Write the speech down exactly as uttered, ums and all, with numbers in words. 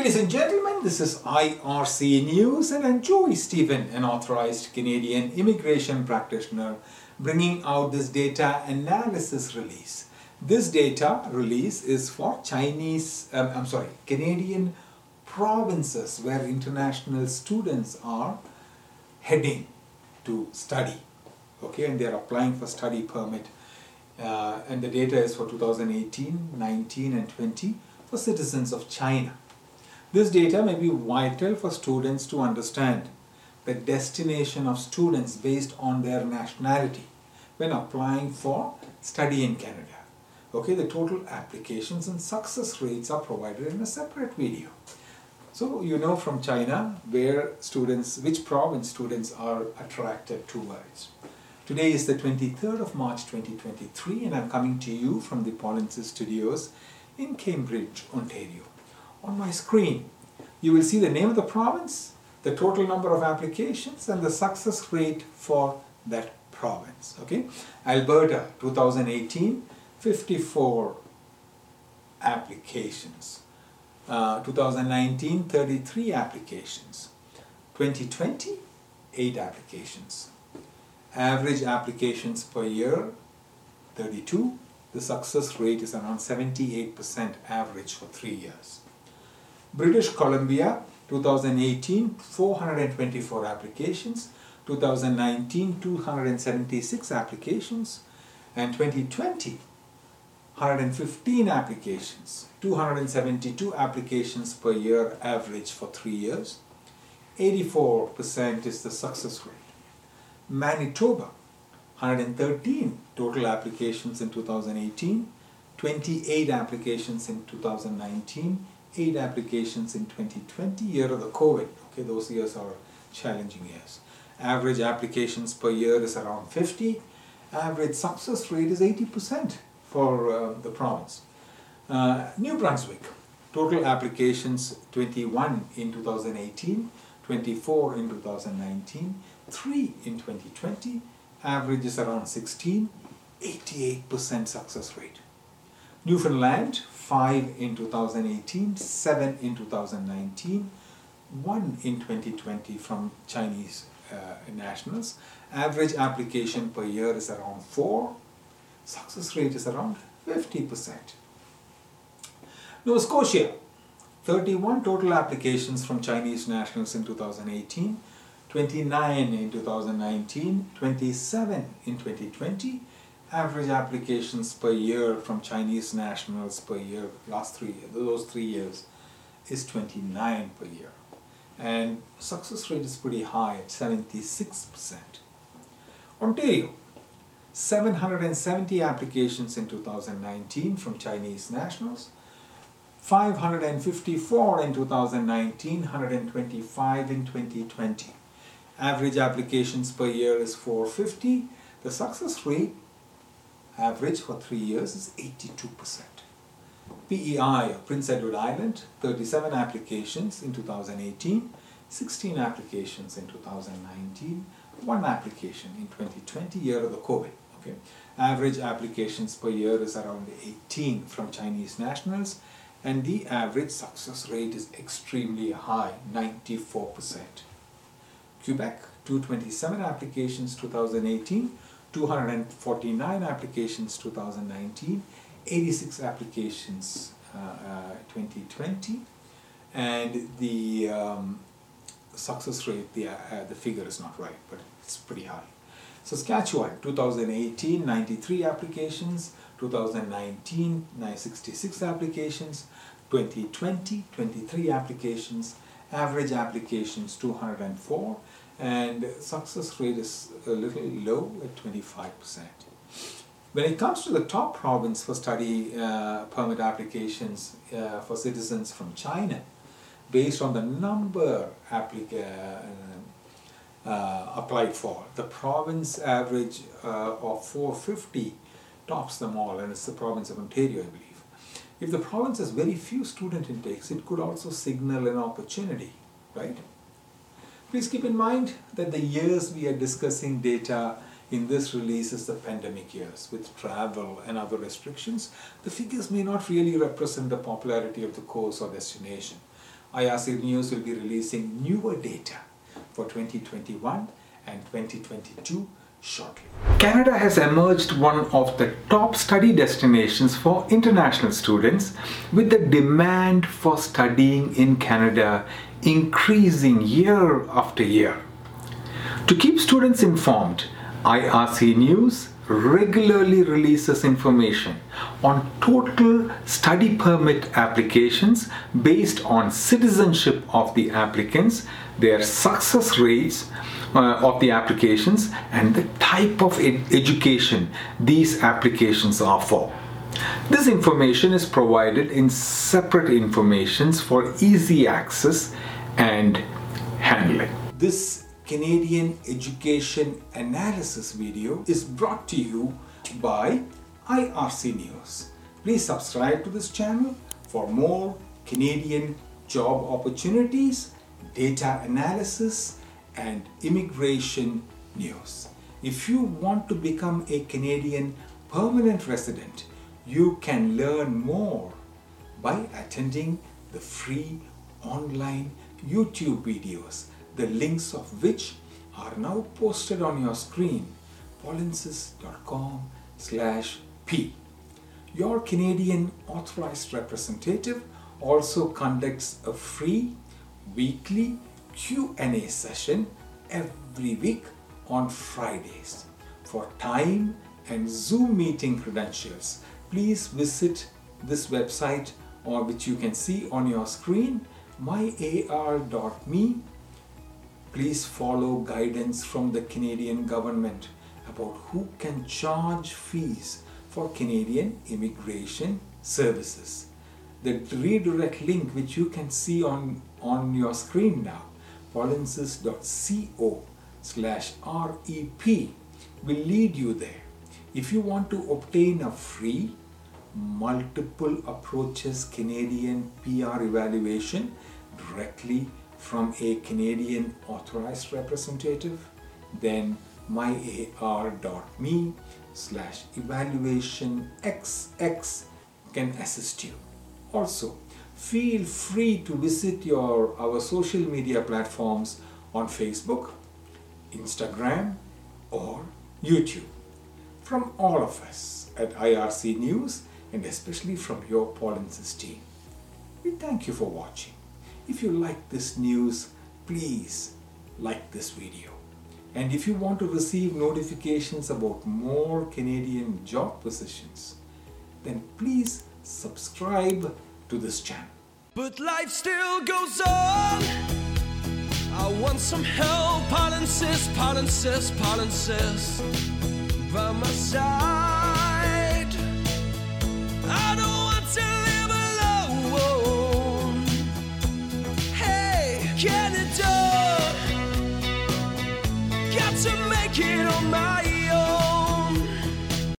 Ladies and gentlemen, this is I R C News and I'm Joy Stephen, an authorized Canadian immigration practitioner, bringing out this data analysis release. This data release is for Chinese, um, I'm sorry, Canadian provinces where international students are heading to study, okay, and they're applying for study permit. Uh, and the data is for two thousand eighteen, nineteen and twenty for citizens of China. This data may be vital for students to understand the destination of students based on their nationality when applying for study in Canada. Okay, the total applications and success rates are provided in a separate video. So you know from China where students, which province students are attracted towards. Today is the twenty-third of March twenty twenty-three and I'm coming to you from the Polinsys Studios in Cambridge, Ontario. On my screen, you will see the name of the province, the total number of applications and the success rate for that province. Okay, Alberta, two thousand eighteen, fifty-four applications. Uh, two thousand nineteen, thirty-three applications. twenty twenty, eight applications. Average applications per year, thirty-two. The success rate is around seventy-eight percent average for three years. British Columbia, two thousand eighteen, four hundred twenty-four applications, two thousand nineteen, two hundred seventy-six applications, and twenty twenty, one hundred fifteen applications, two hundred seventy-two applications per year average for three years. eighty-four percent is the success rate. Manitoba, one hundred thirteen total applications in two thousand eighteen, twenty-eight applications in two thousand nineteen, eight applications in twenty twenty, year of the COVID. Okay, those years are challenging years. Average applications per year is around fifty. Average success rate is eighty percent for uh, the province. Uh, New Brunswick, total applications twenty-one in two thousand eighteen, twenty-four in two thousand nineteen, three in twenty twenty, average is around sixteen, eighty-eight percent success rate. Newfoundland, five in two thousand eighteen, seven in two thousand nineteen, one in twenty twenty from Chinese uh, nationals. Average application per year is around four. Success rate is around fifty percent. Nova Scotia, thirty-one total applications from Chinese nationals in two thousand eighteen, twenty-nine in two thousand nineteen, twenty-seven in twenty twenty. Average applications per year from Chinese nationals per year, last three years, those three years is twenty-nine per year. And success rate is pretty high at seventy-six percent. Ontario, seven hundred seventy applications in two thousand nineteen from Chinese nationals, five hundred fifty-four in two thousand nineteen, one hundred twenty-five in twenty twenty. Average applications per year is four hundred fifty. The success rate average for three years is eighty-two percent. P E I, Prince Edward Island, thirty-seven applications in two thousand eighteen, sixteen applications in two thousand nineteen, one application in twenty twenty, year of the COVID. Okay. Average applications per year is around eighteen from Chinese nationals, and the average success rate is extremely high, ninety-four percent. Quebec, two hundred twenty-seven applications two thousand eighteen, two hundred forty-nine applications two thousand nineteen, eighty-six applications uh, uh, twenty twenty, and the um, success rate, the, uh, the figure is not right, but it's pretty high. Saskatchewan, two thousand eighteen, ninety-three applications, two thousand nineteen, sixty-six applications, twenty twenty, twenty-three applications, average applications two hundred four, and success rate is a little low at twenty-five percent. When it comes to the top province for study uh, permit applications uh, for citizens from China, based on the number applica uh, uh, applied for, the province average uh, of four hundred fifty tops them all, and it's the province of Ontario, I believe. If the province has very few student intakes, it could also signal an opportunity, right? Please keep in mind that the years we are discussing data in this release is the pandemic years. With travel and other restrictions, the figures may not really represent the popularity of the course or destination. I R C News will be releasing newer data for twenty twenty-one and twenty twenty-two shortly. Canada has emerged one of the top study destinations for international students, with the demand for studying in Canada increasing year after year. To keep students informed, I R C News regularly releases information on total study permit applications based on citizenship of the applicants, their success rates uh, of the applications, and the type of ed- education these applications are for. This information is provided in separate informations for easy access and handling. This Canadian Education Analysis video is brought to you by I R C News. Please subscribe to this channel for more Canadian job opportunities, data analysis, and immigration news. If you want to become a Canadian permanent resident, you can learn more by attending the free online YouTube videos, the links of which are now posted on your screen, polinsys dot com slash p. Your Canadian Authorized Representative also conducts a free weekly Q and A session every week on Fridays. For time and Zoom meeting credentials, please visit this website, or which you can see on your screen, my a r dot m e. Please follow guidance from the Canadian government about who can charge fees for Canadian immigration services. The redirect link, which you can see on, on your screen now, polinsys dot co slash rep, will lead you there. If you want to obtain a free multiple approaches Canadian P R evaluation directly from a Canadian Authorized Representative, then my a r dot m e slash evaluation x x can assist you. Also, feel free to visit your our social media platforms on Facebook, Instagram, or YouTube. From all of us at I R C News, and especially from your Polinsys team, we thank you for watching. If you like this news, please like this video. And if you want to receive notifications about more Canadian job positions, then please subscribe to this channel. But life still goes on. I want some help. Polinsys, Polinsys, Polinsys by my side. I don't Get it.